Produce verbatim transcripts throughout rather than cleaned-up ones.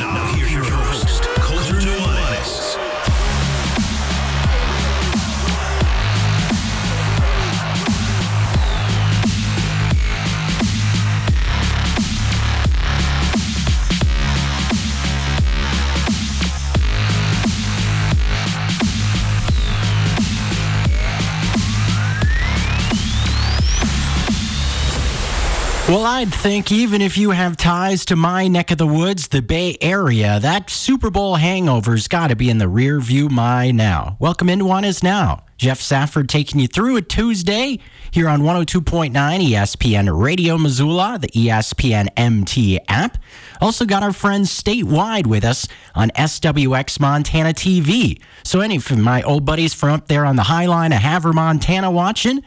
Now, now here's your host, Colter Well, I'd think even if you have ties to my neck of the woods, the Bay Area, that Super Bowl hangover's got to be in the rear view mind now. Welcome into Nuanez Now. Jeff Safford taking you through a Tuesday here on one oh two point nine E S P N Radio Missoula, the E S P N M T app. Also got our friends statewide with us on S W X Montana T V. So any of my old buddies from up there on the High Line of Havre, Montana watching,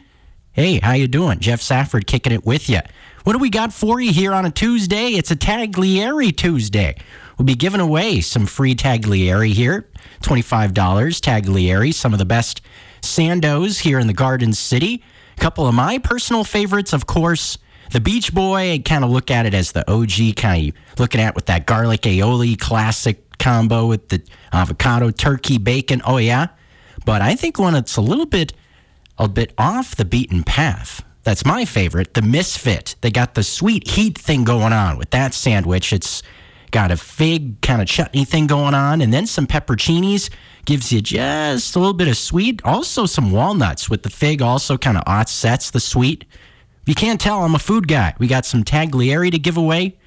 hey, how you doing? Jeff Safford kicking it with you. What do we got for you here on a Tuesday? It's a Taglieri Tuesday. We'll be giving away some free Taglieri here. twenty-five dollars Taglieri, some of the best Sandos here in the Garden City. A couple of my personal favorites, of course, the Beach Boy. I kind of look at it as the O G, kind of looking at with that garlic aioli classic combo with the avocado, turkey, bacon. Oh, yeah. But I think one that's a little bit, a bit off the beaten path. That's my favorite, the Misfit. They got the sweet heat thing going on with that sandwich. It's got a fig kind of chutney thing going on, and then some pepperoncinis. Gives you just a little bit of sweet. Also some walnuts with the fig, also kind of offsets the sweet. If you can't tell, I'm a food guy. We got some Taglieri to give away.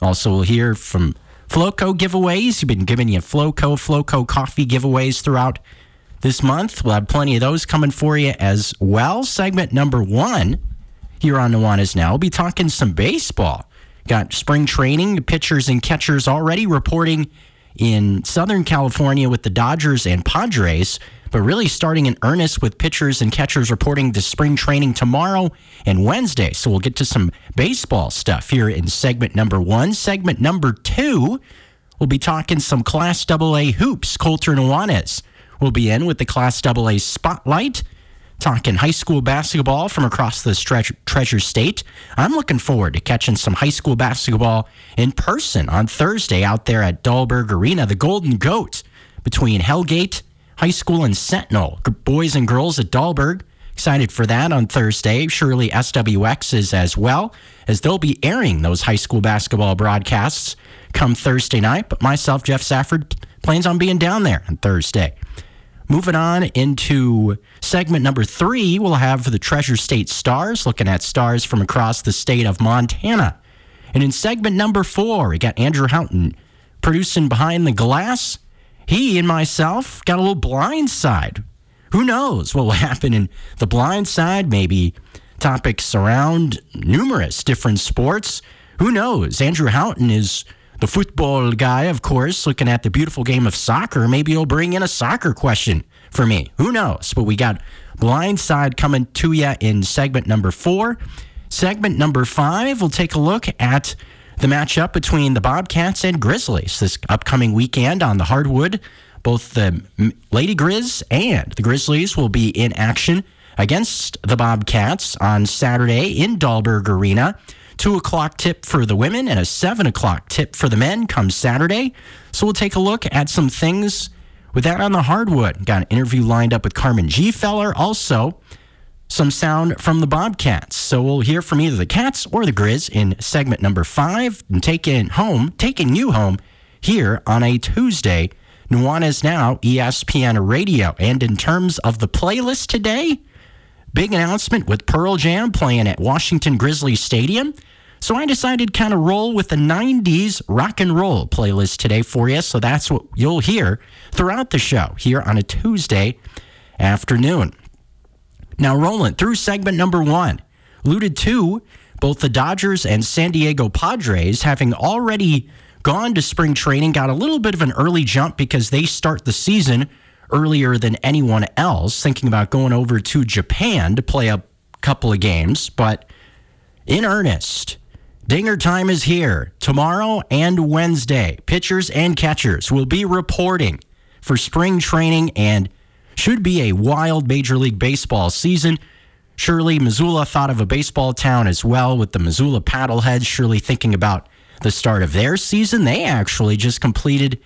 Also, we'll hear from Floco giveaways. We've been giving you Floco, Floco coffee giveaways throughout this month. We'll have plenty of those coming for you as well. Segment number one here on Nuanez Now. We'll be talking some baseball. Got spring training, pitchers and catchers already reporting in Southern California with the Dodgers and Padres, but really starting in earnest with pitchers and catchers reporting to spring training tomorrow and Wednesday. So we'll get to some baseball stuff here in segment number one. Segment number two, we'll be talking some Class double A hoops. Colter Nuanez we'll be in with the Class double A Spotlight, talking high school basketball from across the tre- Treasure State. I'm looking forward to catching some high school basketball in person on Thursday out there at Dahlberg Arena, the Golden Goat, between Hellgate High School and Sentinel. Boys and girls at Dahlberg, excited for that on Thursday. Surely S W X is as well, as they'll be airing those high school basketball broadcasts come Thursday night. But myself, Jeff Safford, plans on being down there on Thursday. Moving on into segment number three, we'll have the Treasure State Stars, looking at stars from across the state of Montana. And in segment number four, we got Andrew Houghton producing Behind the Glass. He and myself got a little blind side. Who knows what will happen in the blind side? Maybe topics around numerous different sports. Who knows? Andrew Houghton is the football guy, of course, looking at the beautiful game of soccer. Maybe he'll bring in a soccer question for me. Who knows? But we got Blindside coming to you in segment number four. Segment number five, we'll take a look at the matchup between the Bobcats and Grizzlies this upcoming weekend on the hardwood. Both the Lady Grizz and the Grizzlies will be in action against the Bobcats on Saturday in Dahlberg Arena. two o'clock tip for the women and a seven o'clock tip for the men come Saturday. So we'll take a look at some things with that on the hardwood. Got an interview lined up with Carmen Gfeller. Also, some sound from the Bobcats. So we'll hear from either the Cats or the Grizz in segment number five and taking home, taking you home here on a Tuesday. Nuanez Now, E S P N Radio. And in terms of the playlist today, big announcement with Pearl Jam playing at Washington Grizzlies Stadium. So I decided to kind of roll with the nineties rock and roll playlist today for you. So that's what you'll hear throughout the show here on a Tuesday afternoon. Now rolling through segment number one, alluded to both the Dodgers and San Diego Padres having already gone to spring training, got a little bit of an early jump because they start the season earlier than anyone else, thinking about going over to Japan to play a couple of games. But in earnest, Dinger time is here. Tomorrow and Wednesday, pitchers and catchers will be reporting for spring training, and should be a wild Major League Baseball season. Surely Missoula thought of a baseball town as well, with the Missoula Paddleheads surely thinking about the start of their season. They actually just completed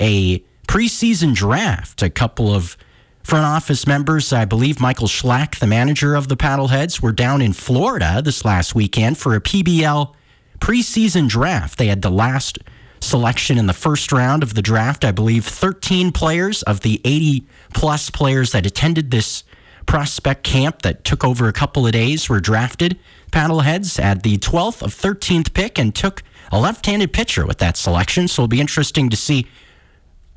a preseason draft. A couple of front office members, I believe Michael Schlack, the manager of the Paddleheads, were down in Florida this last weekend for a P B L preseason draft. They had the last selection in the first round of the draft. I believe thirteen players of the eighty plus players that attended this prospect camp that took over a couple of days were drafted. Paddleheads at the twelfth of thirteenth pick and took a left-handed pitcher with that selection. So it'll be interesting to see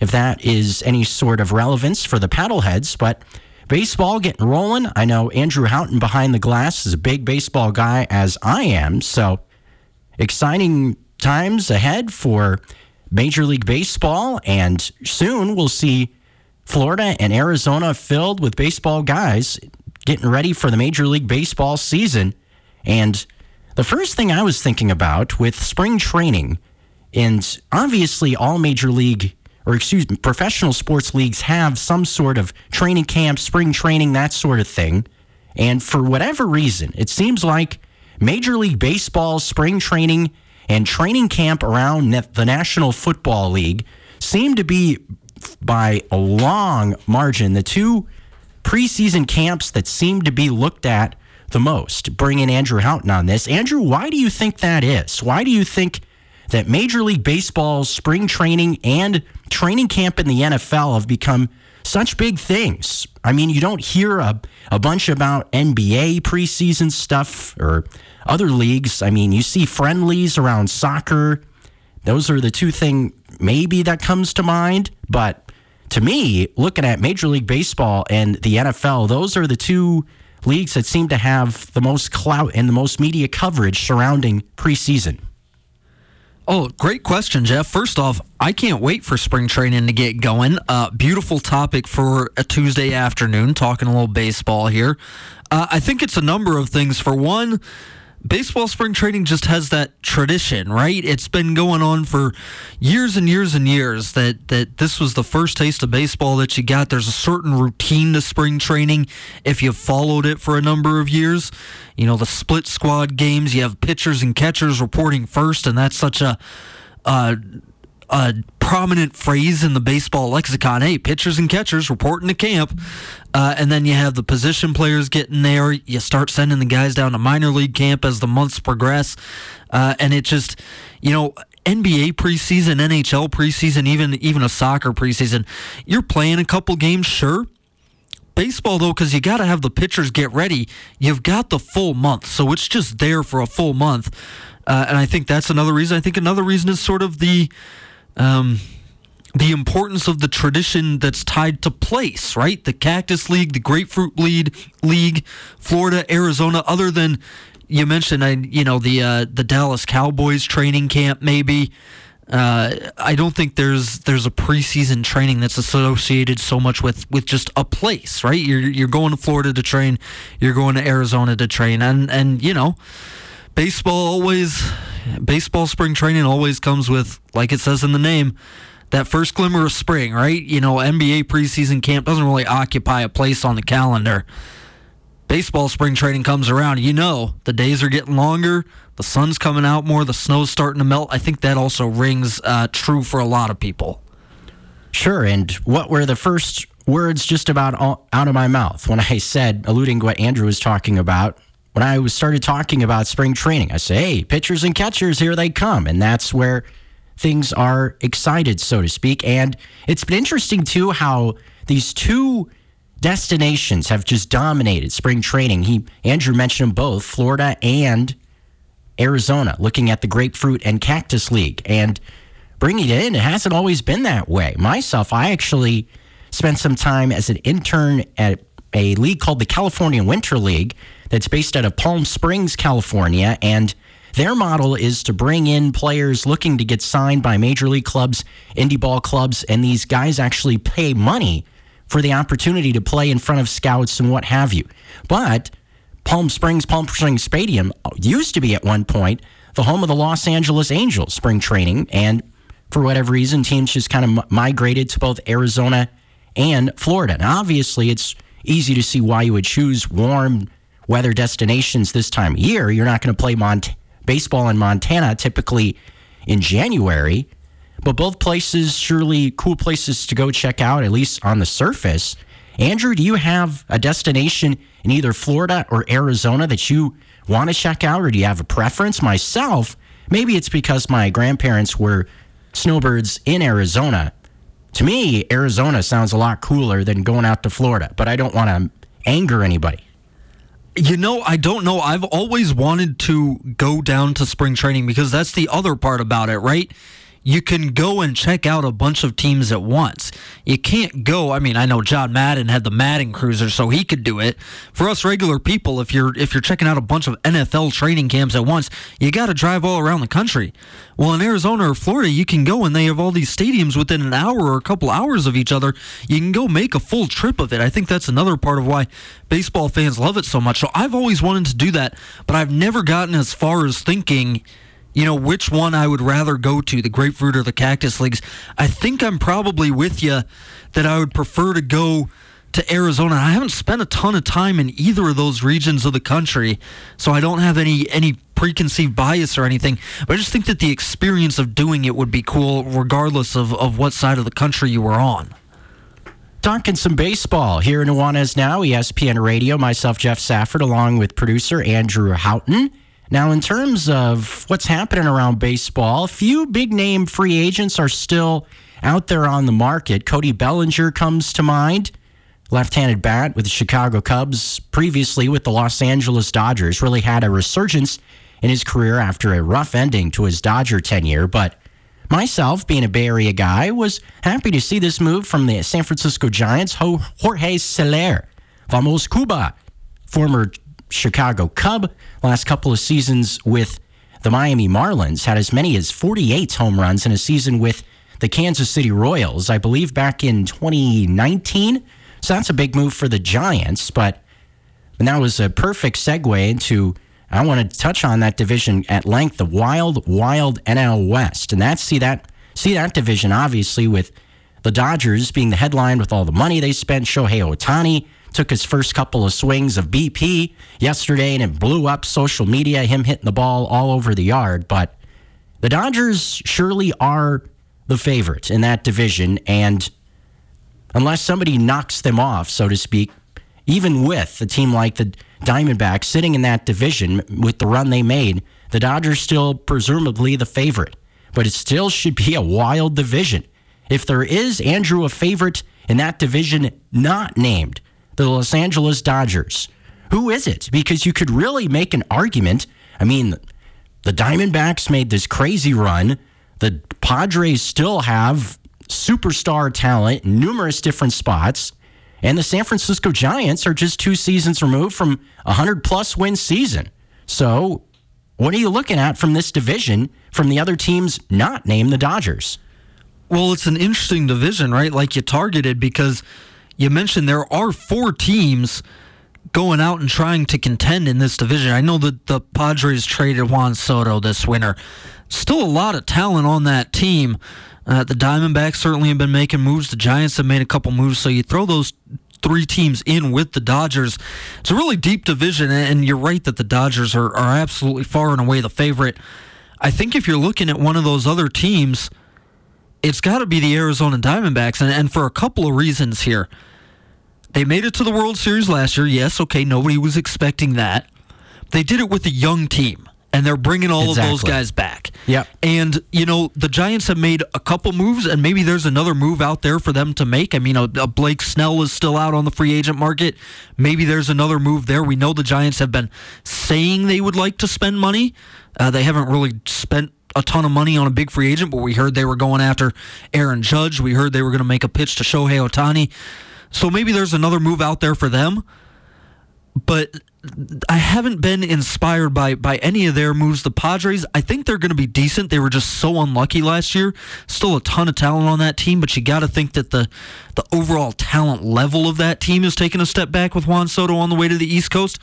if that is any sort of relevance for the Paddleheads. But baseball getting rolling. I know Andrew Houghton behind the glass is a big baseball guy, as I am. So exciting times ahead for Major League Baseball, and soon we'll see Florida and Arizona filled with baseball guys getting ready for the Major League Baseball season. And the first thing I was thinking about with spring training, and obviously all Major League, or excuse me, professional sports leagues have some sort of training camp, spring training, that sort of thing. And for whatever reason, it seems like Major League Baseball spring training and training camp around the National Football League seem to be, by a long margin, the two preseason camps that seem to be looked at the most. Bring in Andrew Houghton on this. Andrew, why do you think that is? Why do you think that Major League Baseball's spring training and training camp in the N F L have become such big things? I mean, you don't hear a, a bunch about N B A preseason stuff or other leagues. I mean, you see friendlies around soccer. Those are the two things maybe that comes to mind. But to me, looking at Major League Baseball and the N F L, those are the two leagues that seem to have the most clout and the most media coverage surrounding preseason. Oh, great question, Jeff. First off, I can't wait for spring training to get going. Uh, beautiful topic for a Tuesday afternoon, talking a little baseball here. Uh, I think it's a number of things. For one, baseball spring training just has that tradition, right? It's been going on for years and years and years that, that this was the first taste of baseball that you got. There's a certain routine to spring training if you've followed it for a number of years. You know, the split squad games, you have pitchers and catchers reporting first, and that's such a... Uh, a prominent phrase in the baseball lexicon. Hey, pitchers and catchers reporting to camp. Uh, and then you have the position players getting there. You start sending the guys down to minor league camp as the months progress. Uh, and it just, you know, N B A preseason, N H L preseason, even, even a soccer preseason, you're playing a couple games, sure. Baseball, though, because you got to have the pitchers get ready, you've got the full month. So it's just there for a full month. Uh, and I think that's another reason. I think another reason is sort of the... Um, the importance of the tradition that's tied to place, right? The Cactus League, the Grapefruit League, League, Florida, Arizona. Other than you mentioned, I you know the uh, the Dallas Cowboys training camp, maybe Uh, I don't think there's there's a preseason training that's associated so much with, with just a place, right? You're you're going to Florida to train, you're going to Arizona to train, and, and you know, baseball always, baseball spring training always comes with, like it says in the name, that first glimmer of spring, right? You know, N B A preseason camp doesn't really occupy a place on the calendar. Baseball spring training comes around, you know, the days are getting longer, the sun's coming out more, the snow's starting to melt. I think that also rings uh, true for a lot of people. Sure, and what were the first words just about all out of my mouth when I said, alluding to what Andrew was talking about, when I was started talking about spring training? I say, hey, pitchers and catchers, here they come, and that's where things are excited, so to speak. And it's been interesting, too, how these two destinations have just dominated spring training. He, Andrew mentioned both, Florida and Arizona, looking at the Grapefruit and Cactus League. And bringing it in, it hasn't always been that way. Myself, I actually spent some time as an intern at a league called the California Winter League that's based out of Palm Springs, California. And their model is to bring in players looking to get signed by major league clubs, indie ball clubs, and these guys actually pay money for the opportunity to play in front of scouts and what have you. But Palm Springs, Palm Springs Stadium used to be at one point the home of the Los Angeles Angels spring training. And for whatever reason, teams just kind of migrated to both Arizona and Florida. And obviously, it's easy to see why you would choose warm weather destinations this time of year. You're not going to play Mont- baseball in Montana typically in January. But both places, surely cool places to go check out, at least on the surface. Andrew, do you have a destination in either Florida or Arizona that you want to check out, or do you have a preference? Myself, maybe it's because my grandparents were snowbirds in Arizona. To me, Arizona sounds a lot cooler than going out to Florida, but I don't want to anger anybody. You know, I don't know. I've always wanted to go down to spring training because that's the other part about it, right? You can go and check out a bunch of teams at once. You can't go, I mean, I know John Madden had the Madden Cruiser, so he could do it. For us regular people, if you're if you're checking out a bunch of N F L training camps at once, you got to drive all around the country. Well, in Arizona or Florida, you can go and they have all these stadiums within an hour or a couple hours of each other. You can go make a full trip of it. I think that's another part of why baseball fans love it so much. So I've always wanted to do that, but I've never gotten as far as thinking, you know, which one I would rather go to, the Grapefruit or the Cactus Leagues. I think I'm probably with you that I would prefer to go to Arizona. I haven't spent a ton of time in either of those regions of the country, so I don't have any, any preconceived bias or anything. But I just think that the experience of doing it would be cool regardless of, of what side of the country you were on. Talking some baseball here in Nuanez Now, E S P N Radio, myself, Jeff Safford, along with producer Andrew Houghton. Now, in terms of what's happening around baseball, a few big-name free agents are still out there on the market. Cody Bellinger comes to mind, left-handed bat with the Chicago Cubs, previously with the Los Angeles Dodgers. Really had a resurgence in his career after a rough ending to his Dodger tenure. But myself, being a Bay Area guy, was happy to see this move from the San Francisco Giants. Jorge Soler, Vamos Cuba, former Chicago Cub, last couple of seasons with the Miami Marlins, had as many as forty-eight home runs in a season with the Kansas City Royals, I believe back in twenty nineteen. So that's a big move for the Giants, but and that was a perfect segue into, I want to touch on that division at length, the wild, wild N L West. And that's, see that, see that division, obviously, with the Dodgers being the headline with all the money they spent. Shohei Ohtani took his first couple of swings of B P yesterday, and it blew up social media, him hitting the ball all over the yard. But the Dodgers surely are the favorite in that division, and unless somebody knocks them off, so to speak, even with a team like the Diamondbacks sitting in that division with the run they made, the Dodgers still presumably the favorite. But it still should be a wild division. If there is, Andrew, a favorite in that division not named the Los Angeles Dodgers, who is it? Because you could really make an argument. I mean, the Diamondbacks made this crazy run. The Padres still have superstar talent in numerous different spots. And the San Francisco Giants are just two seasons removed from a one hundred plus win season. So what are you looking at from this division from the other teams not named the Dodgers? Well, it's an interesting division, right? Like you targeted, because you mentioned there are four teams going out and trying to contend in this division. I know that the Padres traded Juan Soto this winter. Still a lot of talent on that team. Uh, the Diamondbacks certainly have been making moves. The Giants have made a couple moves. So you throw those three teams in with the Dodgers. It's a really deep division, and you're right that the Dodgers are, are absolutely far and away the favorite. I think if you're looking at one of those other teams, it's got to be the Arizona Diamondbacks, and, and for a couple of reasons here. They made it to the World Series last year. Yes, okay, nobody was expecting that. They did it with a young team, and they're bringing all exactly. of those guys back. Yep. And, you know, the Giants have made a couple moves, and maybe there's another move out there for them to make. I mean, a, a Blake Snell is still out on the free agent market. Maybe there's another move there. We know the Giants have been saying they would like to spend money. Uh, they haven't really spent a ton of money on a big free agent, but we heard they were going after Aaron Judge. We heard they were going to make a pitch to Shohei Ohtani. So maybe there's another move out there for them, but I haven't been inspired by, by any of their moves. The Padres, I think they're going to be decent. They were just so unlucky last year. Still a ton of talent on that team, but you got to think that the, the overall talent level of that team is taking a step back with Juan Soto on the way to the East Coast.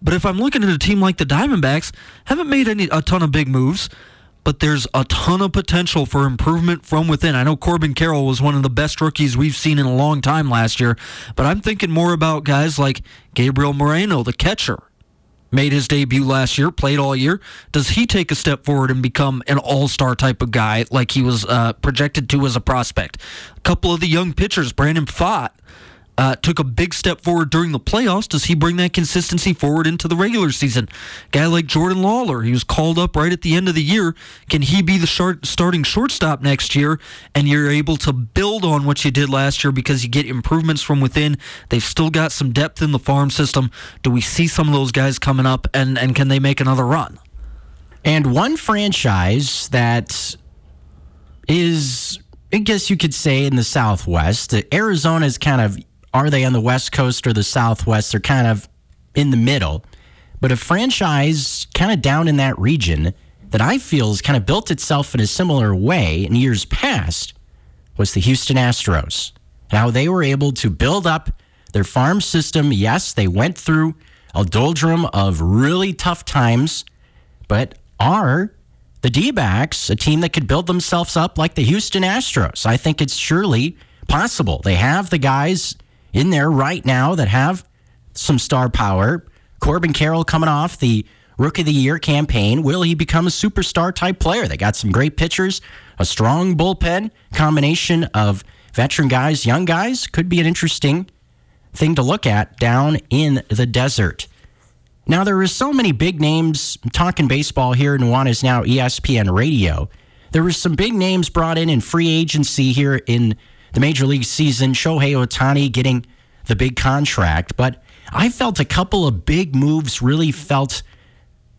But if I'm looking at a team like the Diamondbacks, haven't made any a ton of big moves, but there's a ton of potential for improvement from within. I know Corbin Carroll was one of the best rookies we've seen in a long time last year, but I'm thinking more about guys like Gabriel Moreno, the catcher. Made his debut last year, played all year. Does he take a step forward and become an all-star type of guy like he was uh, projected to as a prospect? A couple of the young pitchers, Brandon Pfaadt, Uh, took a big step forward during the playoffs. Does he bring that consistency forward into the regular season? Guy like Jordan Lawler, he was called up right at the end of the year. Can he be the short, starting shortstop next year? And you're able to build on what you did last year because you get improvements from within. They've still got some depth in the farm system. Do we see some of those guys coming up, and, and can they make another run? And one franchise that is, I guess you could say, in the Southwest, Arizona's kind of... Are they on the West Coast or the Southwest? They're kind of in the middle. But a franchise kind of down in that region that I feel has kind of built itself in a similar way in years past was the Houston Astros. And how they were able to build up their farm system. Yes, they went through a doldrum of really tough times, but are the D-backs a team that could build themselves up like the Houston Astros? I think it's surely possible. They have the guys in there right now that have some star power. Corbin Carroll coming off the Rookie of the Year campaign. Will he become a superstar type player? They got some great pitchers, a strong bullpen, combination of veteran guys, young guys. Could be an interesting thing to look at down in the desert. Now, there are so many big names. I'm talking baseball here. Nuwana's now E S P N Radio. There were some big names brought in in free agency here in the Major League season, Shohei Ohtani getting the big contract, but I felt a couple of big moves really felt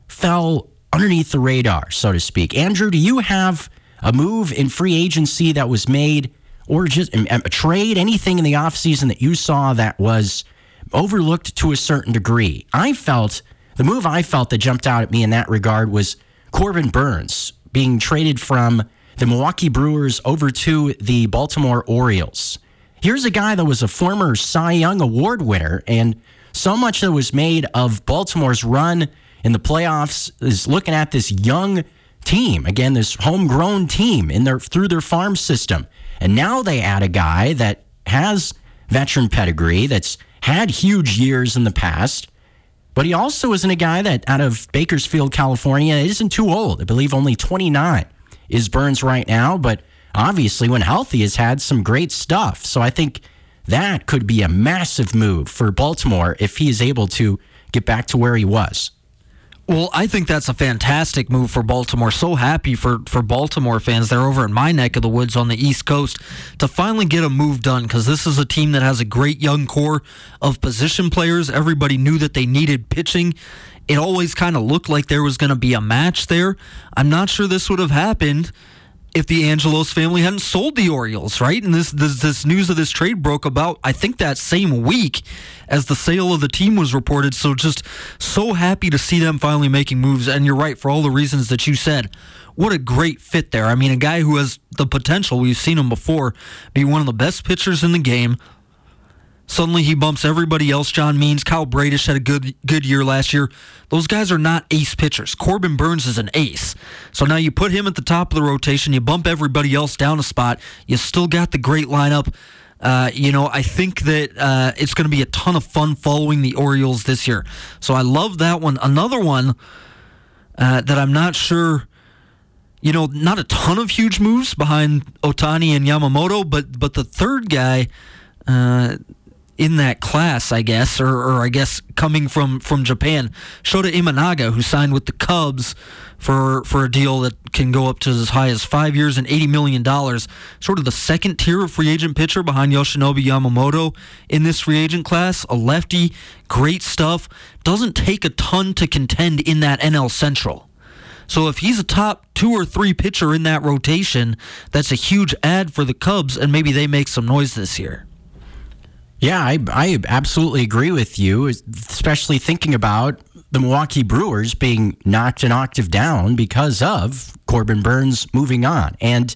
fell underneath the radar, so to speak. Andrew, do you have a move in free agency that was made, or just a trade, anything in the offseason that you saw that was overlooked to a certain degree? I felt, the move I felt that jumped out at me in that regard was Corbin Burnes being traded from the Milwaukee Brewers over to the Baltimore Orioles. Here's a guy that was a former Cy Young Award winner, and so much that was made of Baltimore's run in the playoffs is looking at this young team, again, this homegrown team in their through their farm system. And now they add a guy that has veteran pedigree, that's had huge years in the past, but he also isn't a guy that out of Bakersfield, California, isn't too old. I believe only twenty-nine. Is Burnes right now, but obviously when healthy has had some great stuff. So I think that could be a massive move for Baltimore if he is able to get back to where he was. Well, I think that's a fantastic move for Baltimore. So happy for, for Baltimore fans. They're over in my neck of the woods on the East Coast to finally get a move done, because this is a team that has a great young core of position players. Everybody knew that they needed pitching. It always kind of looked like there was going to be a match there. I'm not sure this would have happened if the Angelos family hadn't sold the Orioles, right? And this, this this news of this trade broke about, I think, that same week as the sale of the team was reported. So just so happy to see them finally making moves. And you're right, for all the reasons that you said. what a great fit there. I mean, a guy who has the potential, we've seen him before, be one of the best pitchers in the game. Suddenly he bumps everybody else. John Means, Kyle Bradish had a good good year last year. Those guys are not ace pitchers. Corbin Burns is an ace. So now you put him at the top of the rotation. You bump everybody else down a spot. You still got the great lineup. Uh, you know, I think that uh, it's going to be a ton of fun following the Orioles this year. So I love that one. Another one uh, that I'm not sure, you know, not a ton of huge moves behind Ohtani and Yamamoto, but but the third guy uh, in that class, I guess, or, or I guess coming from, from Japan, Shota Imanaga, who signed with the Cubs for for a deal that can go up to as high as five years and eighty million dollars. Sort of the second tier of free agent pitcher behind Yoshinobu Yamamoto in this free agent class. A lefty, great stuff. Doesn't take a ton to contend in that N L Central. So if he's a top two or three pitcher in that rotation, that's a huge add for the Cubs, and maybe they make some noise this year. Yeah, I, I absolutely agree with you, especially thinking about the Milwaukee Brewers being knocked an octave down because of Corbin Burns moving on. And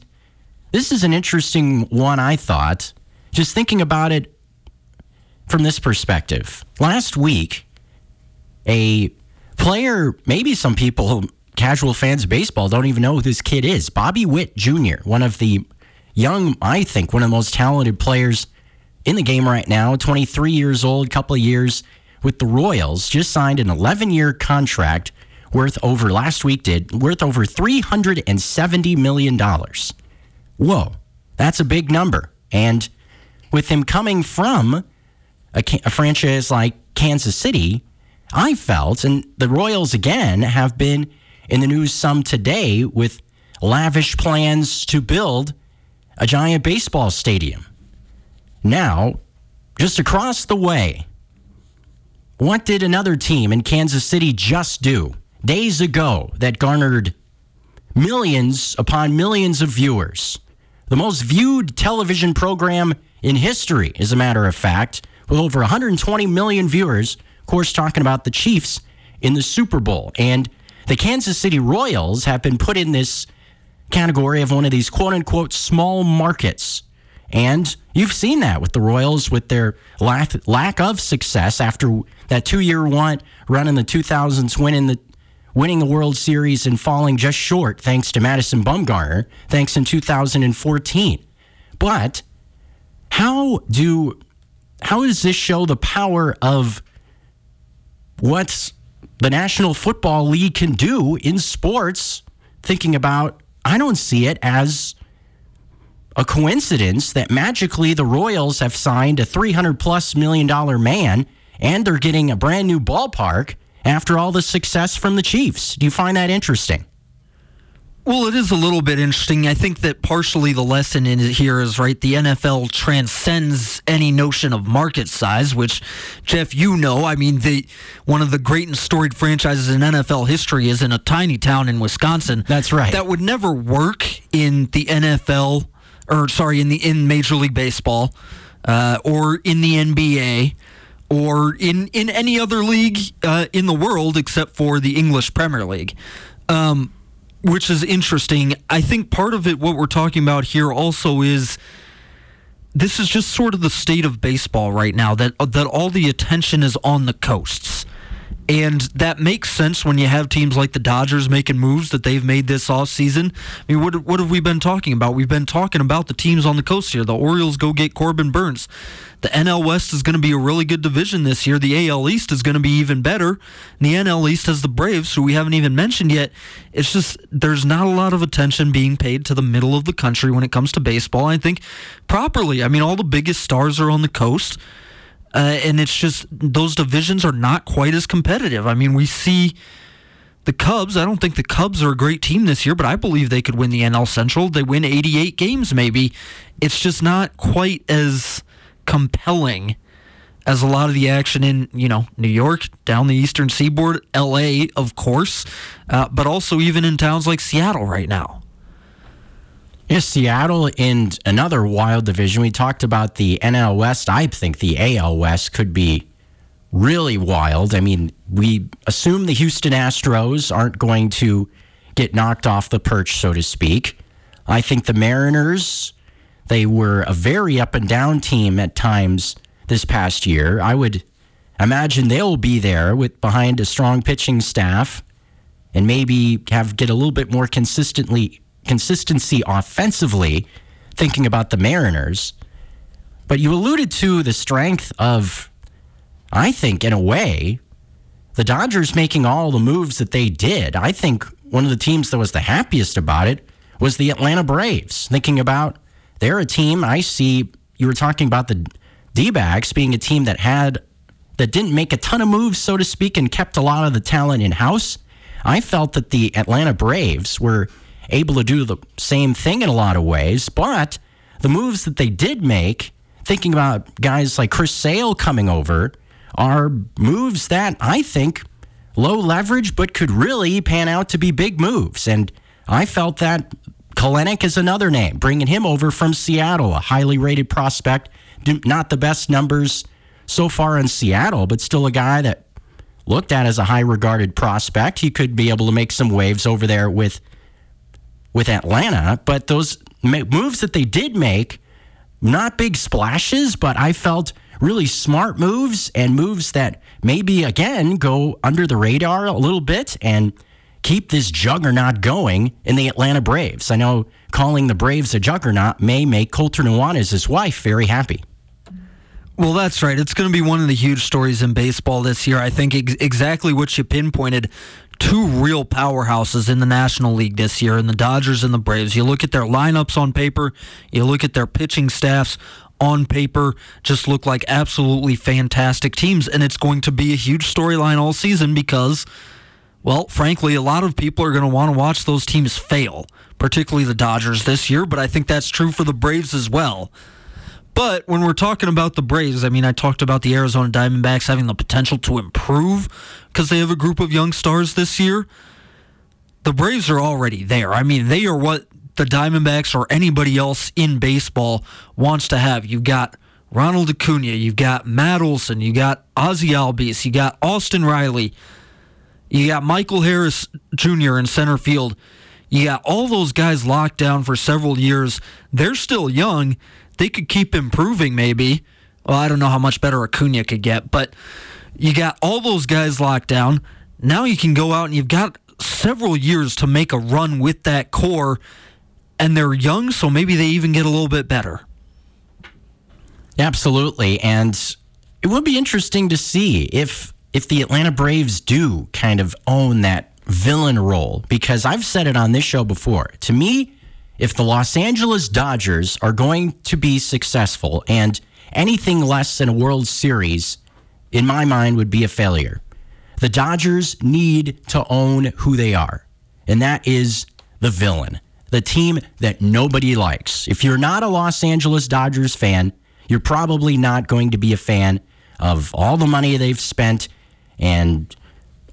this is an interesting one, I thought, just thinking about it from this perspective. Last week, a player, maybe some people, casual fans of baseball, don't even know who this kid is. Bobby Witt Junior, one of the young, I think, one of the most talented players in the game right now, twenty-three years old, couple of years with the Royals, just signed an eleven-year contract worth over, last week did, worth over three hundred seventy million dollars. Whoa, that's a big number. And with him coming from a, a franchise like Kansas City, I felt, and the Royals again have been in the news some today with lavish plans to build a giant baseball stadium. Now, just across the way, what did another team in Kansas City just do days ago that garnered millions upon millions of viewers? The most viewed television program in history, as a matter of fact, with over one hundred twenty million viewers, of course, talking about the Chiefs in the Super Bowl. And the Kansas City Royals have been put in this category of one of these quote-unquote small markets. And you've seen that with the Royals, with their lack, lack of success after that two-year run in the two thousands, winning the, winning the World Series and falling just short, thanks to Madison Bumgarner, thanks in two thousand fourteen. But how do how does this show the power of what the National Football League can do in sports? Thinking about, I don't see it as a coincidence that magically the Royals have signed a three hundred plus million dollar man and they're getting a brand new ballpark after all the success from the Chiefs. Do you find that interesting? Well, it is a little bit interesting. I think that partially the lesson in here is, right, the N F L transcends any notion of market size, which, Jeff, you know, I mean, the one of the great and storied franchises in N F L history is in a tiny town in Wisconsin. That's right. That would never work in the N F L, or sorry, in the in Major League Baseball, uh, or in the N B A, or in, in any other league uh, in the world except for the English Premier League, um, which is interesting. I think part of it, what we're talking about here also is, this is just sort of the state of baseball right now, that that all the attention is on the coasts. And that makes sense when you have teams like the Dodgers making moves that they've made this offseason. I mean, what what have we been talking about? We've been talking about the teams on the coast here. The Orioles go get Corbin Burns. The N L West is going to be a really good division this year. The A L East is going to be even better. And the N L East has the Braves, who we haven't even mentioned yet. It's just there's not a lot of attention being paid to the middle of the country when it comes to baseball, I think, properly. I mean, all the biggest stars are on the coast. Uh, and it's just those divisions are not quite as competitive. I mean, we see the Cubs. I don't think the Cubs are a great team this year, but I believe they could win the N L Central. They win eighty-eight games maybe. It's just not quite as compelling as a lot of the action in, you know, New York, down the Eastern Seaboard, L A, of course, uh, but also even in towns like Seattle right now. Yes, Seattle in another wild division. We talked about the N L West. I think the A L West could be really wild. I mean, we assume the Houston Astros aren't going to get knocked off the perch, so to speak. I think the Mariners, they were a very up-and-down team at times this past year. I would imagine they'll be there with behind a strong pitching staff and maybe have get a little bit more consistently consistency offensively, thinking about the Mariners. But you alluded to the strength of, I think, in a way, the Dodgers making all the moves that they did. I think one of the teams that was the happiest about it was the Atlanta Braves, thinking about they're a team I see. You were talking about the D-backs being a team that had that didn't make a ton of moves, so to speak, and kept a lot of the talent in-house. I felt that the Atlanta Braves were able to do the same thing in a lot of ways, but the moves that they did make, thinking about guys like Chris Sale coming over, are moves that I think low leverage but could really pan out to be big moves. And I felt that Kalenic is another name, bringing him over from Seattle, a highly rated prospect, not the best numbers so far in Seattle, but still a guy that looked at as a high-regarded prospect. He could be able to make some waves over there with with Atlanta. But those moves that they did make, not big splashes, but I felt really smart moves and moves that maybe, again, go under the radar a little bit and keep this juggernaut going in the Atlanta Braves. I know calling the Braves a juggernaut may make Colter Nuanez, his wife, very happy. Well, that's right. It's going to be one of the huge stories in baseball this year. I think ex- exactly what you pinpointed, two real powerhouses in the National League this year, in the Dodgers and the Braves. You look at their lineups on paper, you look at their pitching staffs on paper, just look like absolutely fantastic teams, and it's going to be a huge storyline all season because, well, frankly, a lot of people are going to want to watch those teams fail, particularly the Dodgers this year, but I think that's true for the Braves as well. But when we're talking about the Braves, I mean, I talked about the Arizona Diamondbacks having the potential to improve because they have a group of young stars this year. The Braves are already there. I mean, they are what the Diamondbacks or anybody else in baseball wants to have. You've got Ronald Acuna, you've got Matt Olson, you got Ozzy Albies, you got Austin Riley, you got Michael Harris Junior in center field. You got all those guys locked down for several years. They're still young. They could keep improving maybe. Well, I don't know how much better Acuna could get, but you got all those guys locked down. Now you can go out and you've got several years to make a run with that core, and they're young, so maybe they even get a little bit better. Absolutely, and it would be interesting to see if if the Atlanta Braves do kind of own that villain role, because I've said it on this show before. To me, if the Los Angeles Dodgers are going to be successful, and anything less than a World Series, in my mind, would be a failure. The Dodgers need to own who they are, and that is the villain, the team that nobody likes. If you're not a Los Angeles Dodgers fan, you're probably not going to be a fan of all the money they've spent, and,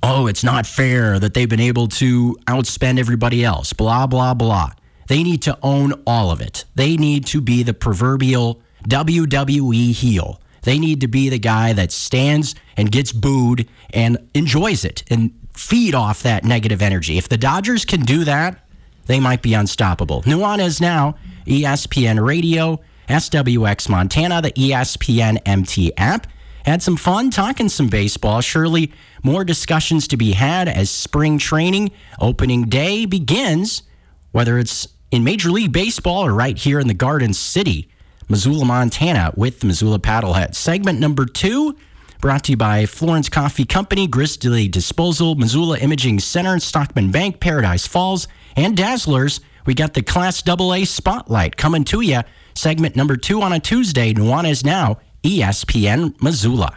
oh, it's not fair that they've been able to outspend everybody else, blah, blah, blah. They need to own all of it. They need to be the proverbial W W E heel. They need to be the guy that stands and gets booed and enjoys it and feed off that negative energy. If the Dodgers can do that, they might be unstoppable. Nuanez now, E S P N Radio, S W X Montana, the E S P N M T app. Had some fun talking some baseball. Surely more discussions to be had as spring training opening day begins, whether it's in Major League Baseball or right here in the Garden City, Missoula, Montana, with Missoula Paddlehead. Segment number two, brought to you by Florence Coffee Company, Grizzly Disposal, Missoula Imaging Center, Stockman Bank, Paradise Falls, and Dazzlers. We got the Class double A Spotlight coming to you. Segment number two on a Tuesday. Nuanez Now, E S P N Missoula.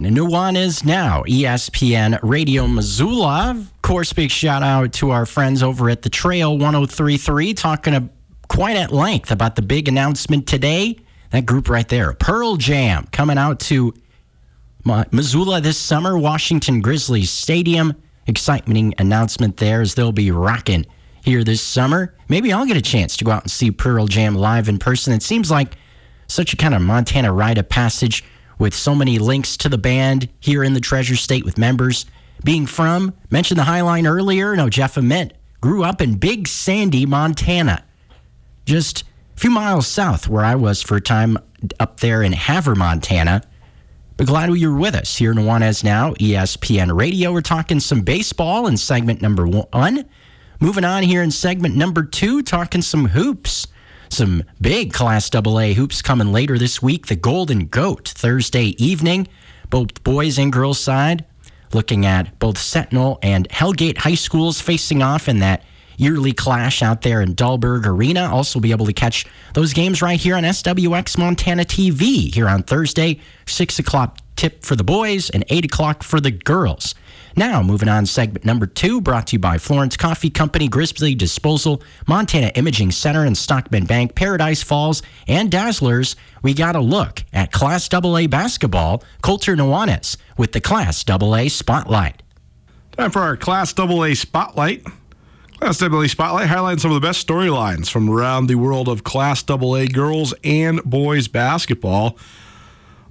Nuanez Now, E S P N Radio Missoula. Of course, big shout out to our friends over at The Trail one oh three point three, talking quite at length about the big announcement today. That group right there, Pearl Jam, coming out to Missoula this summer, Washington Grizzlies Stadium. Exciting announcement there, as they'll be rocking here this summer. Maybe I'll get a chance to go out and see Pearl Jam live in person. It seems like such a kind of Montana rite of passage, with so many links to the band here in the Treasure State, with members being from, mentioned the Highline earlier. No, Jeff Ament grew up in Big Sandy, Montana, just a few miles south where I was for a time up there in Havre, Montana. But glad you were with us here in Nuanez Now, E S P N Radio. We're talking some baseball in segment number one. Moving on here in segment number two, talking some hoops. Some big Class double A hoops coming later this week. The Golden Goat Thursday evening. Both boys and girls side looking at both Sentinel and Hellgate High Schools facing off in that yearly clash out there in Dahlberg Arena. Also be able to catch those games right here on S W X Montana T V here on Thursday. six o'clock tip for the boys and eight o'clock for the girls. Now, moving on, segment number two, brought to you by Florence Coffee Company, Grizzly Disposal, Montana Imaging Center, and Stockman Bank, Paradise Falls, and Dazzlers. We got a look at Class double A basketball. Coulter Nuanez with the Class double A Spotlight. Time for our Class double A Spotlight. Class double A Spotlight highlights some of the best storylines from around the world of Class double A girls and boys basketball.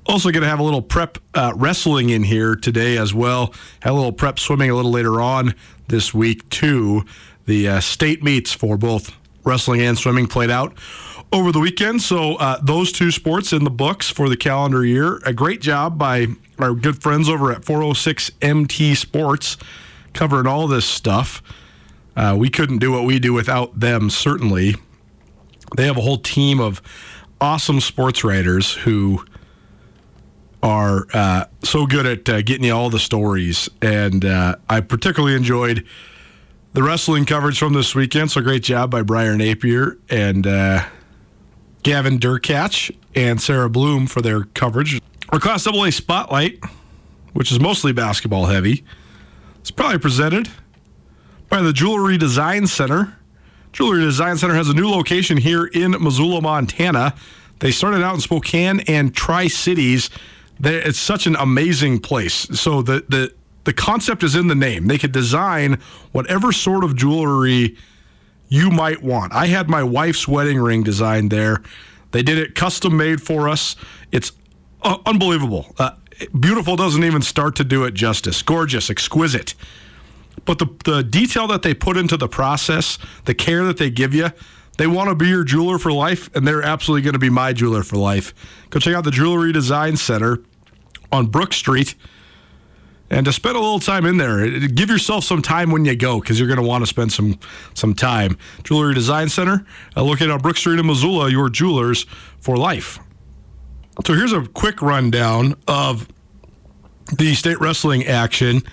Also going to have a little prep uh, wrestling in here today as well. Have a little prep swimming a little later on this week, too. The uh, state meets for both wrestling and swimming played out over the weekend. So uh, those two sports in the books for the calendar year. A great job by our good friends over at four oh six M T Sports covering all this stuff. Uh, we couldn't do what we do without them, certainly. They have a whole team of awesome sports writers who are uh, so good at uh, getting you all the stories. And uh, I particularly enjoyed the wrestling coverage from this weekend. So great job by Briar Napier and uh, Gavin Durkach and Sarah Bloom for their coverage. Our Class double A Spotlight, which is mostly basketball heavy, is probably presented by the Jewelry Design Center. Jewelry Design Center has a new location here in Missoula, Montana. They started out in Spokane and Tri-Cities. It's such an amazing place. So the, the the concept is in the name. They could design whatever sort of jewelry you might want. I had my wife's wedding ring designed there. They did it custom made for us. It's uh, unbelievable. Uh, beautiful doesn't even start to do it justice. Gorgeous, exquisite. But the, the detail that they put into the process, the care that they give you, they want to be your jeweler for life, and they're absolutely going to be my jeweler for life. Go check out the Jewelry Design Center on Brook Street, and to spend a little time in there. Give yourself some time when you go, because you're going to want to spend some some time. Jewelry Design Center, located on Brook Street in Missoula, your jewelers for life. So here's a quick rundown of the state wrestling action.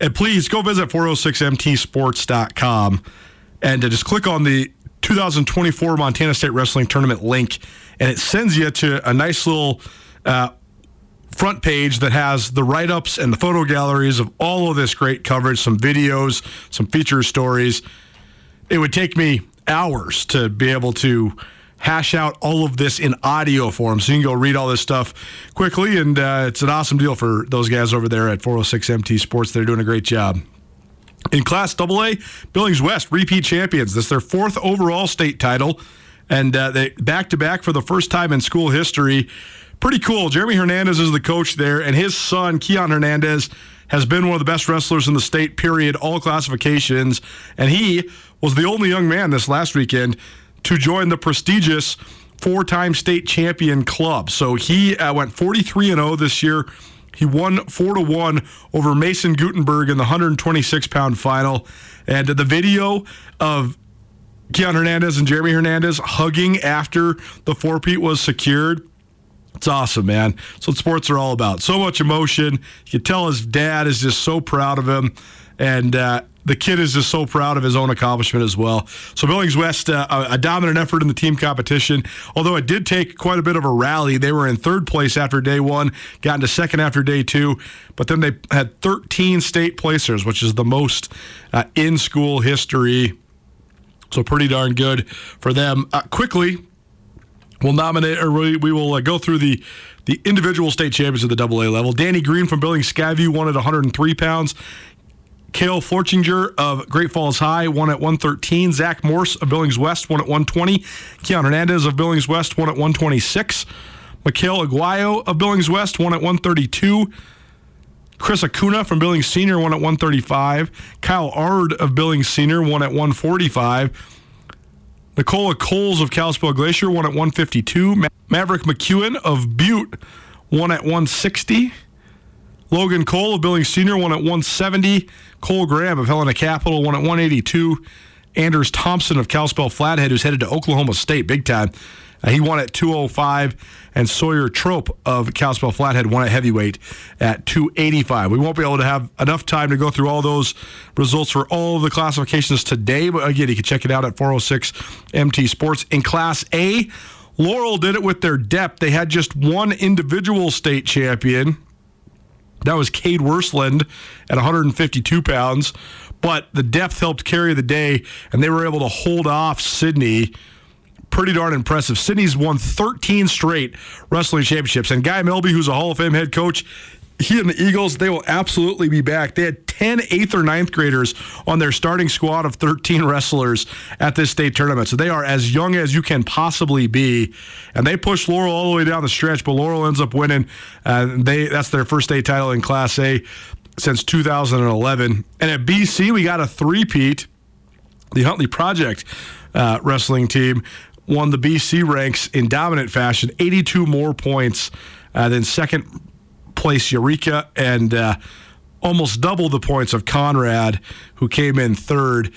And please go visit four oh six M T sports dot com and to just click on the two thousand twenty-four Montana State Wrestling Tournament link, and it sends you to a nice little uh, front page that has the write-ups and the photo galleries of all of this great coverage, some videos, some feature stories. It would take me hours to be able to hash out all of this in audio form, so you can go read all this stuff quickly, and uh, it's an awesome deal for those guys over there at four oh six M T Sports. They're doing a great job. In Class double A, Billings West, repeat champions. This is their fourth overall state title, and uh, they back-to-back for the first time in school history. pretty cool. Jeremy Hernandez is the coach there, and his son, Keon Hernandez, has been one of the best wrestlers in the state, period, all classifications. And he was the only young man this last weekend to join the prestigious four-time state champion club. So he uh, went forty-three and oh this year. He won four to one over Mason Gutenberg in the one twenty-six pound final. And the video of Keon Hernandez and Jeremy Hernandez hugging after the four-peat was secured, it's awesome, man. That's what sports are all about. So much emotion. You can tell his dad is just so proud of him. And uh, the kid is just so proud of his own accomplishment as well. So Billings West, uh, a dominant effort in the team competition, although it did take quite a bit of a rally. They were in third place after day one, got into second after day two, but then they had thirteen state placers, which is the most uh, in school history. So pretty darn good for them. Uh, quickly, we'll nominate, or we, we will uh, go through the the individual state champions at the double A level. Danny Green from Billings Skyview won at one oh three pounds. Cale Florchinger of Great Falls High won at one thirteen. Zach Morse of Billings West won at one twenty. Keon Hernandez of Billings West won at one twenty-six. Mikhail Aguayo of Billings West won at one thirty-two. Chris Acuna from Billings Senior won at one thirty-five. Kyle Ard of Billings Senior won at one forty-five. Nicola Coles of Kalispell Glacier won at one fifty-two. Ma- Maverick McEwen of Butte won at one sixty. Logan Cole of Billings Senior won at one seventy. Cole Graham of Helena Capital won at one eighty-two. Anders Thompson of Kalispell Flathead, who's headed to Oklahoma State big time, uh, he won at two oh five. And Sawyer Trope of Kalispell Flathead won at heavyweight at two eighty-five. We won't be able to have enough time to go through all those results for all of the classifications today. But again, you can check it out at four oh six M T Sports. In Class A, Laurel did it with their depth. They had just one individual state champion. That was Cade Worsland at one fifty-two pounds, but the depth helped carry the day, and they were able to hold off Sydney. Pretty darn impressive. Sydney's won thirteen straight wrestling championships, and Guy Melby, who's a Hall of Fame head coach, he and the Eagles, they will absolutely be back. They had ten eighth or ninth graders on their starting squad of thirteen wrestlers at this state tournament. So they are as young as you can possibly be. And they pushed Laurel all the way down the stretch, but Laurel ends up winning. Uh, they That's their first state title in Class A since two thousand eleven. And at B C, we got a three-peat. The Huntley Project uh, wrestling team won the B C ranks in dominant fashion, eighty-two more points uh, than second place Eureka, and uh, almost double the points of Conrad, who came in third.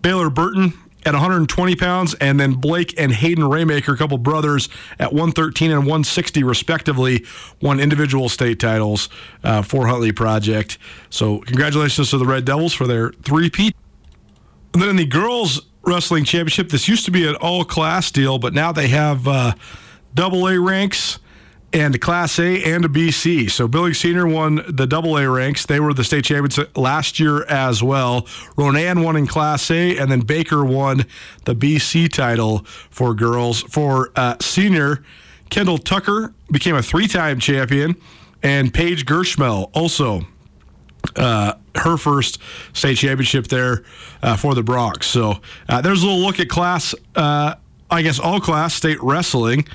Baylor Burton at one twenty pounds, and then Blake and Hayden Raymaker, a couple brothers, at one thirteen and one sixty, respectively, won individual state titles uh, for Huntley Project. So congratulations to the Red Devils for their three-peat. And then in the girls' wrestling championship, this used to be an all-class deal, but now they have uh, double A ranks, and a Class A and a B C. So Billings Senior won the double A ranks. They were the state champions last year as well. Ronan won in Class A, and then Baker won the B C title for girls. For uh, senior, Kendall Tucker became a three-time champion, and Paige Gershmel also uh, her first state championship there uh, for the Bronx. So uh, there's a little look at class, uh, I guess all-class state wrestling.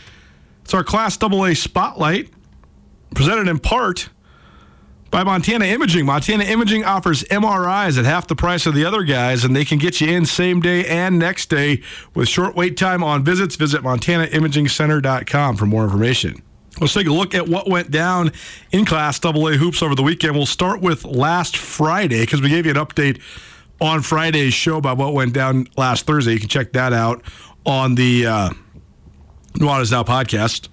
It's our Class double A Spotlight, presented in part by Montana Imaging. Montana Imaging offers M R Is at half the price of the other guys, and they can get you in same day and next day with short wait time on visits. Visit montana imaging center dot com for more information. Let's take a look at what went down in Class double A Hoops over the weekend. We'll start with last Friday, because we gave you an update on Friday's show about what went down last Thursday. You can check that out on the Uh, Nuwana's Now podcast,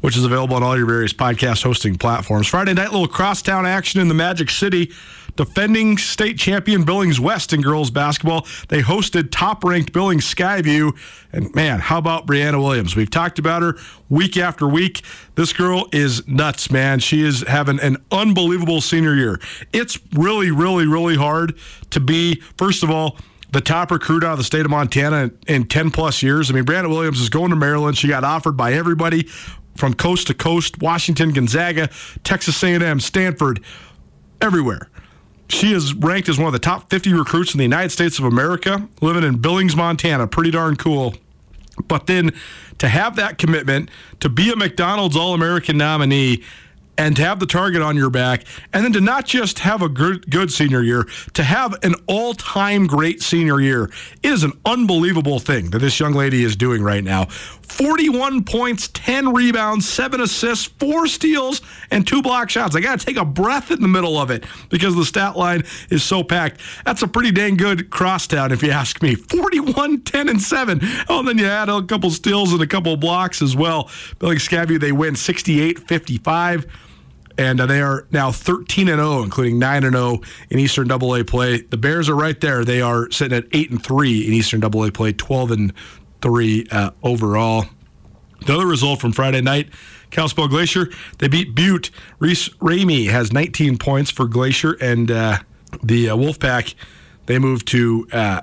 which is available on all your various podcast hosting platforms. Friday night, little crosstown action in the Magic City. Defending state champion Billings West in girls basketball, they hosted top-ranked Billings Skyview. And, man, how about Brianna Williams? We've talked about her week after week. This girl is nuts, man. She is having an unbelievable senior year. It's really, really, really hard to be, first of all, the top recruit out of the state of Montana in ten-plus years. I mean, Brianna Williams is going to Maryland. She got offered by everybody from coast to coast, Washington, Gonzaga, Texas A and M, Stanford, everywhere. She is ranked as one of the top fifty recruits in the United States of America, living in Billings, Montana. Pretty darn cool. But then to have that commitment, to be a McDonald's All-American nominee, and to have the target on your back, and then to not just have a good, good senior year, to have an all-time great senior year, it is an unbelievable thing that this young lady is doing right now. forty-one points, ten rebounds, seven assists, four steals, and two block shots. I got to take a breath in the middle of it because the stat line is so packed. That's a pretty dang good crosstown, if you ask me. forty-one, ten, and seven. Oh, and then you add a couple steals and a couple blocks as well. Billy Scabby, they win sixty-eight fifty-five. And they are now thirteen and oh, including nine and oh in Eastern double A play. The Bears are right there. They are sitting at eight and three in Eastern double A play, twelve and three uh, overall. The other result from Friday night, Kalispell Glacier, they beat Butte. Reese Ramey has nineteen points for Glacier, and uh, the uh, Wolfpack, they moved to uh,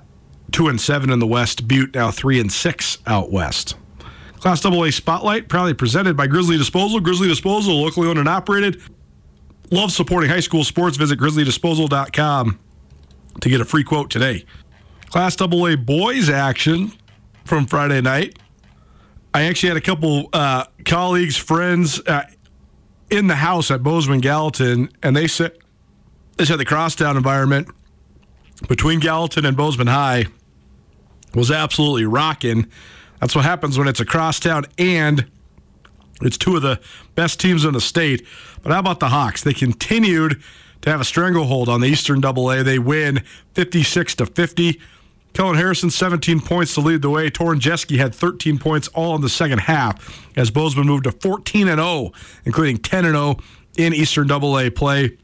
two and seven in the West. Butte now three and six out West. Class double A Spotlight, proudly presented by Grizzly Disposal. Grizzly Disposal, locally owned and operated. Love supporting high school sports. Visit grizzly disposal dot com to get a free quote today. Class double A Boys action from Friday night. I actually had a couple uh, colleagues, friends uh, in the house at Bozeman Gallatin, and they said they said the crosstown environment between Gallatin and Bozeman High was absolutely rocking. That's what happens when it's a crosstown and it's two of the best teams in the state. But how about the Hawks? They continued to have a stranglehold on the Eastern double A. They win fifty-six to fifty. Kellen Harrison, seventeen points to lead the way. Torin Jeske had thirteen points all in the second half as Bozeman moved to fourteen and oh, including ten and oh in Eastern double A play.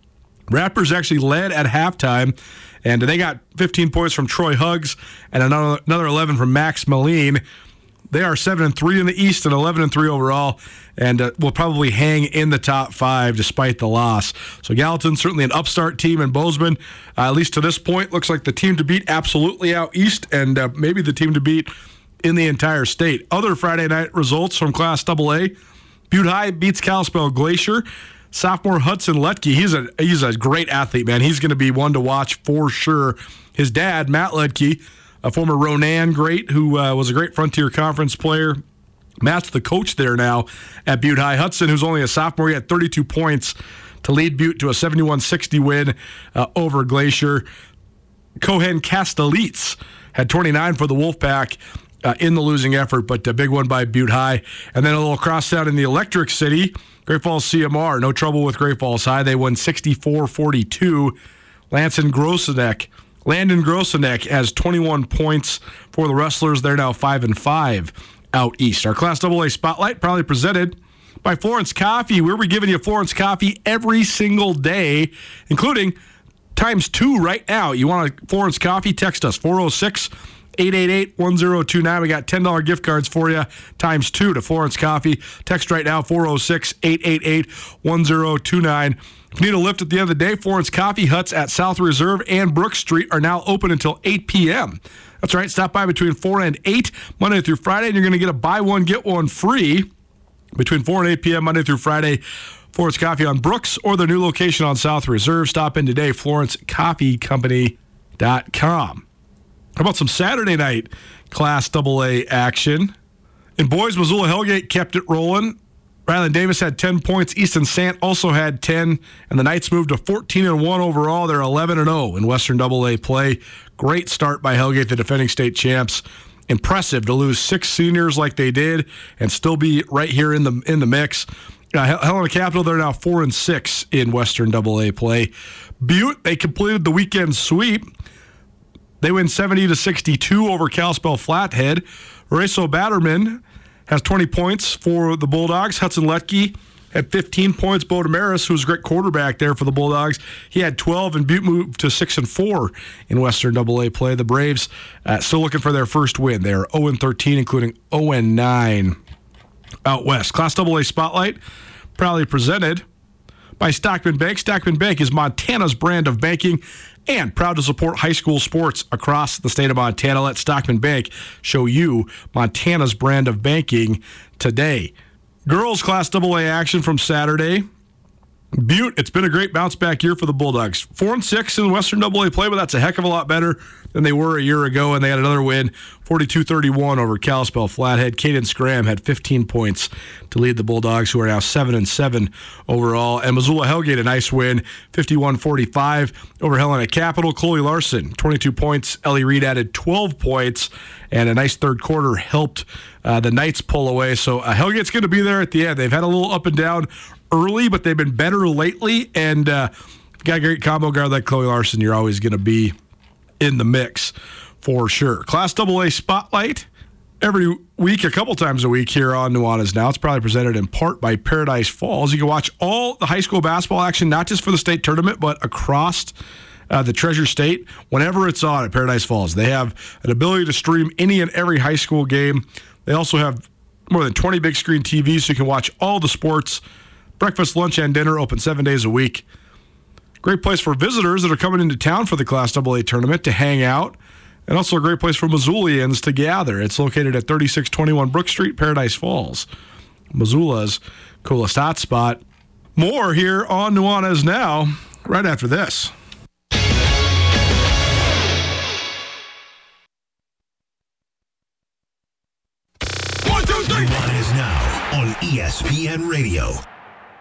Raptors actually led at halftime, and they got fifteen points from Troy Huggs and another, another eleven from Max Moline. They are seven and three in the East and eleven and three overall, and uh, will probably hang in the top five despite the loss. So Gallatin, certainly an upstart team, and Bozeman, uh, at least to this point, looks like the team to beat absolutely out East, and uh, maybe the team to beat in the entire state. Other Friday night results from Class double A. Butte High beats Kalispell Glacier. Sophomore Hudson Letke, he's a, he's a great athlete, man. He's going to be one to watch for sure. His dad, Matt Letke, a former Ronan great who uh, was a great Frontier Conference player. Matt's the coach there now at Butte High. Hudson, who's only a sophomore, he had thirty-two points to lead Butte to a seventy-one sixty win uh, over Glacier. Cohen Castellitz had twenty-nine for the Wolfpack uh, in the losing effort, but a big one by Butte High. And then a little crosstown in the Electric City. Great Falls C M R, no trouble with Great Falls High. They won sixty-four forty-two. Lanson Grosseneck. Landon Grosseneck has twenty-one points for the Wrestlers. They're now five and five out East. Our Class double A Spotlight, probably presented by Florence Coffee. We're giving you Florence Coffee every single day, including times two right now. You want a Florence Coffee? Text us, four oh six, eight eight eight, one oh two nine. We got ten dollars gift cards for you, times two to Florence Coffee. Text right now, four oh six, eight eight eight, one oh two nine. If you need a lift at the end of the day, Florence Coffee Huts at South Reserve and Brook Street are now open until eight p.m. That's right. Stop by between four and eight Monday through Friday, and you're going to get a buy one, get one free between four and eight p.m. Monday through Friday. Florence Coffee on Brooks or their new location on South Reserve. Stop in today, florence coffee company dot com. How about some Saturday night Class double A action? And boys, Missoula Hellgate kept it rolling. Ryland Davis had ten points. Easton Sant also had ten, and the Knights moved to fourteen and one overall. They're eleven and oh in Western double A play. Great start by Hellgate, the defending state champs. Impressive to lose six seniors like they did and still be right here in the in the mix. Uh, Helena Capital, they're now four and six in Western double A play. Butte, they completed the weekend sweep. They win seventy to sixty-two over Kalispell Flathead. Raso Batterman has twenty points for the Bulldogs. Hudson Letke had fifteen points. Bo Damaris, who's a great quarterback there for the Bulldogs, he had twelve, and Butte moved to six and four in Western double A play. The Braves uh, still looking for their first win. They are oh and thirteen, including oh and nine out West. Class double A Spotlight, proudly presented by Stockman Bank. Stockman Bank is Montana's brand of banking and proud to support high school sports across the state of Montana. Let Stockman Bank show you Montana's brand of banking today. Girls Class double A action from Saturday. Butte, it's been a great bounce-back year for the Bulldogs. Four and six in Western double A play, but that's a heck of a lot better than they were a year ago, and they had another win, forty-two thirty-one over Kalispell Flathead. Cadence Graham had fifteen points to lead the Bulldogs, who are now seven and seven overall. And Missoula Hellgate, a nice win, fifty-one forty-five over Helena Capital. Chloe Larson, twenty-two points. Ellie Reed added twelve points, and a nice third quarter helped uh, the Knights pull away. So uh, Hellgate's going to be there at the end. They've had a little up and down early, but they've been better lately, and uh, got a great combo guard like Chloe Larson. You're always going to be in the mix for sure. Class double A Spotlight every week, a couple times a week here on Nuanez Now. It's probably presented in part by Paradise Falls. You can watch all the high school basketball action, not just for the state tournament, but across Uh, the Treasure State, whenever it's on at Paradise Falls. They have an ability to stream any and every high school game. They also have more than twenty big screen T Vs, so you can watch all the sports. Breakfast, lunch, and dinner, open seven days a week. Great place for visitors that are coming into town for the Class double A tournament to hang out, and also a great place for Missoulians to gather. It's located at thirty-six twenty-one Brook Street, Paradise Falls, Missoula's coolest hotspot. More here on Nuanez Now, right after this. Nuanez Now on E S P N Radio.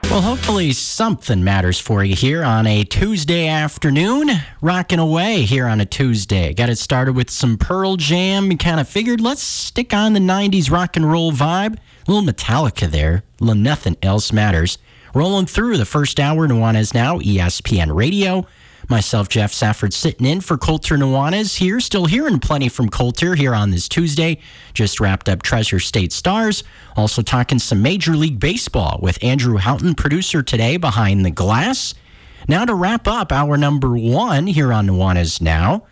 Well, hopefully something matters for you here on a Tuesday afternoon. Rocking away here on a Tuesday. Got it started with some Pearl Jam. We kind of figured let's stick on the nineties rock and roll vibe. A little Metallica there. Little nothing else matters. Rolling through the first hour, Nuanez Now, E S P N Radio. Myself, Jeff Safford, sitting in for Coulter Nuanez here. Still hearing plenty from Coulter here on this Tuesday. Just wrapped up Treasure State Stars. Also talking some Major League Baseball with Andrew Houghton, producer today behind the glass. Now to wrap up hour number one here on Nuanez Now,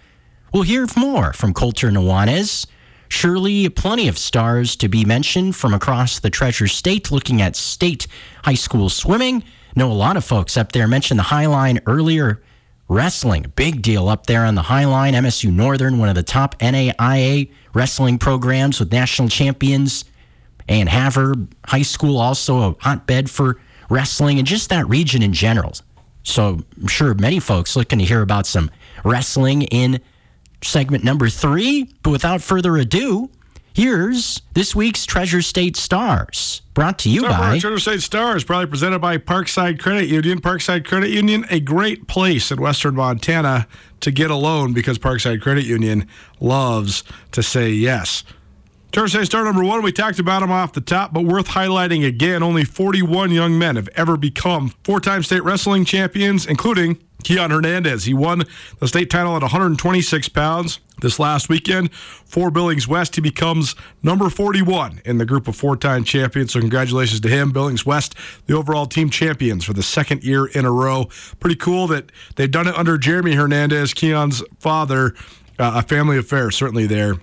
we'll hear more from Coulter Nuanez. Surely plenty of stars to be mentioned from across the Treasure State. Looking at state high school swimming. Know a lot of folks up there mentioned the High Line earlier. Wrestling, big deal up there on the High Line. M S U Northern, one of the top N A I A wrestling programs with national champions. And Havre High School, also a hotbed for wrestling and just that region in general. So I'm sure many folks looking to hear about some wrestling in segment number three. But without further ado, here's this week's Treasure State Stars, brought to you Start by... Treasure State Stars, probably presented by Parkside Credit Union. Parkside Credit Union, a great place in Western Montana to get a loan because Parkside Credit Union loves to say yes. Treasure State Star number one, we talked about him off the top, but worth highlighting again, only forty-one young men have ever become four-time state wrestling champions, including Keon Hernandez. He won the state title at one hundred twenty-six pounds this last weekend for Billings West. He becomes number forty-one in the group of four-time champions, so congratulations to him. Billings West, the overall team champions for the second year in a row. Pretty cool that they've done it under Jeremy Hernandez, Keon's father. Uh, a family affair certainly there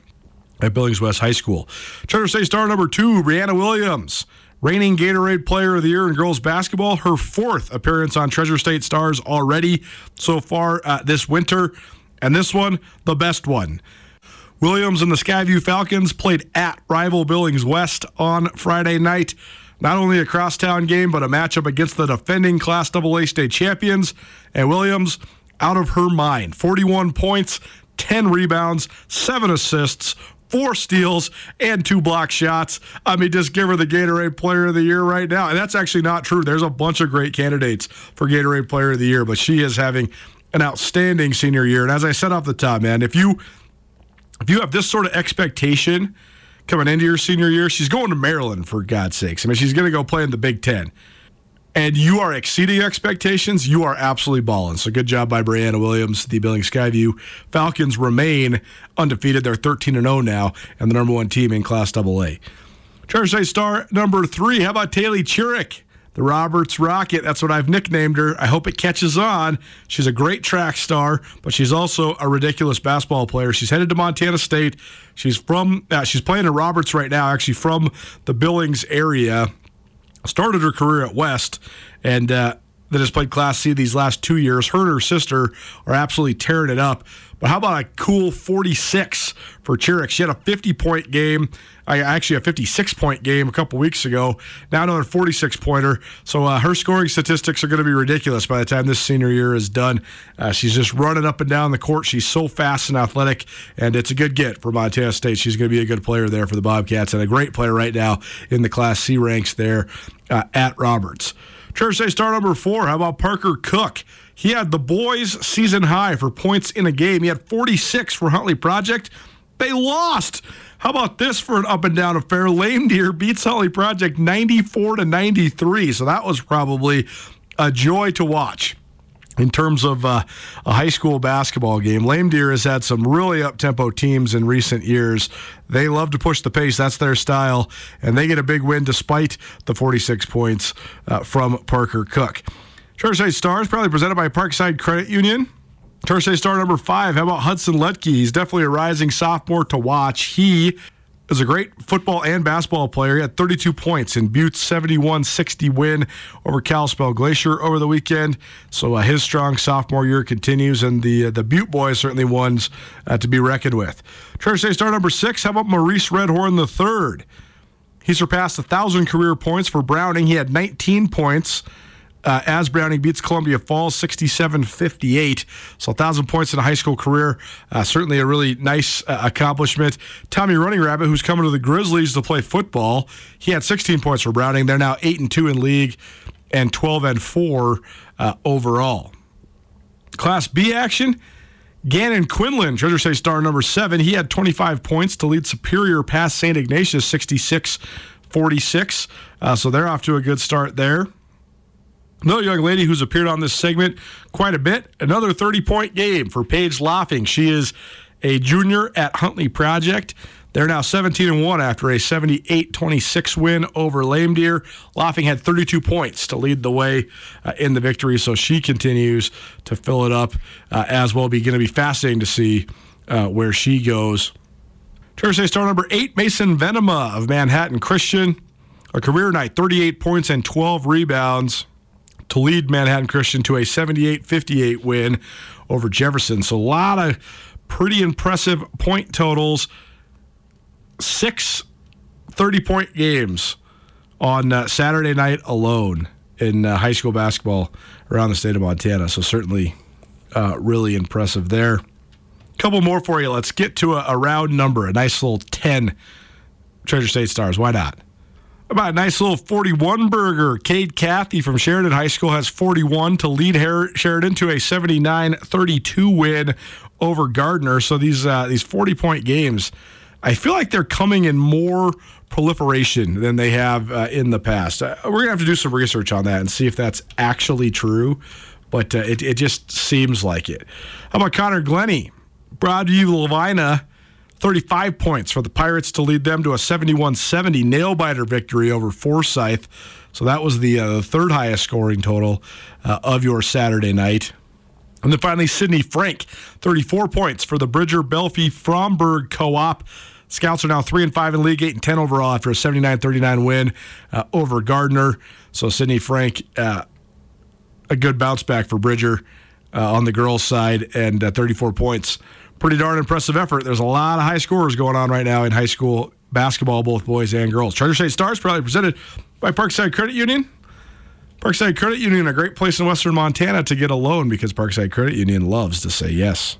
at Billings West High School. Treasure State Star number two, Brianna Williams, reigning Gatorade Player of the Year in girls basketball, her fourth appearance on Treasure State Stars already so far uh, this winter, and this one, the best one. Williams and the Skyview Falcons played at rival Billings West on Friday night. Not only a crosstown game, but a matchup against the defending Class double A state champions, and Williams out of her mind. forty-one points, ten rebounds, seven assists, four steals, and two block shots. I mean, just give her the Gatorade Player of the Year right now. And that's actually not true. There's a bunch of great candidates for Gatorade Player of the Year, but she is having an outstanding senior year. And as I said off the top, man, if you if you have this sort of expectation coming into your senior year, she's going to Maryland, for God's sakes. I mean, she's going to go play in the Big Ten. And you are exceeding expectations, you are absolutely balling. So good job by Brianna Williams. The Billings Skyview Falcons remain undefeated. They're thirteen and oh now and the number one team in Class double A. Treasure State Star number three, how about Taylee Chirick, the Roberts Rocket? That's what I've nicknamed her. I hope it catches on. She's a great track star, but she's also a ridiculous basketball player. She's headed to Montana State. She's from. Uh, she's playing at Roberts right now, actually from the Billings area. Started her career at West, and uh, that has played Class C these last two years. Her and her sister are absolutely tearing it up. But how about a cool forty-six for Chirek? She had a fifty-point game, actually a fifty-six-point game a couple weeks ago, now another forty-six-pointer. So uh, her scoring statistics are going to be ridiculous by the time this senior year is done. Uh, she's just running up and down the court. She's so fast and athletic, and it's a good get for Montana State. She's going to be a good player there for the Bobcats and a great player right now in the Class C ranks there uh, at Roberts. Church State star number four, how about Parker Cook? He had the boys' season high for points in a game. He had forty-six for Huntley Project. They lost. How about this for an up and down affair? Lame Deer beats Huntley Project ninety-four to ninety-three. So that was probably a joy to watch in terms of uh, a high school basketball game. Lame Deer has had some really up-tempo teams in recent years. They love to push the pace. That's their style. And they get a big win despite the forty-six points uh, from Parker Cook. Churchside Stars, probably presented by Parkside Credit Union. Churchside Star number five, how about Hudson Letke? He's definitely a rising sophomore to watch. He is a great football and basketball player. He had thirty-two points in Butte's seventy-one sixty win over Kalispell Glacier over the weekend. So uh, his strong sophomore year continues, and the uh, the Butte boys certainly ones uh, to be reckoned with. Churchside Star number six, how about Maurice Redhorn the third? He surpassed one thousand career points for Browning. He had nineteen points uh, as Browning beats Columbia Falls sixty-seven fifty-eight. So one thousand points in a high school career, uh, certainly a really nice uh, accomplishment. Tommy Running Rabbit, who's coming to the Grizzlies to play football, he had sixteen points for Browning. They're now eight and two in league and twelve and four uh, overall. Class B action, Gannon Quinlan, Treasure State star number seven. He had twenty-five points to lead Superior past Saint Ignatius sixty-six forty-six. Uh, so they're off to a good start there. Another young lady who's appeared on this segment quite a bit. Another thirty-point game for Paige Loffing. She is a junior at Huntley Project. They're now seventeen and one after a seventy-eight twenty-six win over Lame Deer. Loffing had thirty-two points to lead the way uh, in the victory, so she continues to fill it up uh, as well. Be going to be fascinating to see uh, where she goes. Thursday star number eight, Mason Venema of Manhattan Christian. A career night, thirty-eight points and twelve rebounds to lead Manhattan Christian to a seventy-eight fifty-eight win over Jefferson. So a lot of pretty impressive point totals. Six thirty-point games on uh, Saturday night alone in uh, high school basketball around the state of Montana. So certainly uh, really impressive there. A couple more for you. Let's get to a, a round number, a nice little ten Treasure State Stars. Why not? About a nice little forty-one burger. Cade Cathy from Sheridan High School has forty-one to lead Her- Sheridan to a seventy-nine thirty-two win over Gardner. So these uh, these forty-point games, I feel like they're coming in more proliferation than they have uh, in the past. Uh, we're going to have to do some research on that and see if that's actually true, but uh, it, it just seems like it. How about Connor Glennie? Broadview Levina, thirty-five points for the Pirates to lead them to a seventy-one seventy nail-biter victory over Forsyth. So that was the, uh, the third highest scoring total uh, of your Saturday night. And then finally, Sydney Frank, thirty-four points for the Bridger Belfie Fromberg Co-op. Scouts are now three and five in league, eight and ten overall after a seventy-nine thirty-nine win uh, over Gardner. So Sydney Frank, uh, a good bounce back for Bridger uh, on the girls' side, and uh, thirty-four points. Pretty darn impressive effort. There's a lot of high scorers going on right now in high school basketball, both boys and girls. Treasure State Stars, proudly presented by Parkside Credit Union. Parkside Credit Union, a great place in western Montana to get a loan because Parkside Credit Union loves to say yes.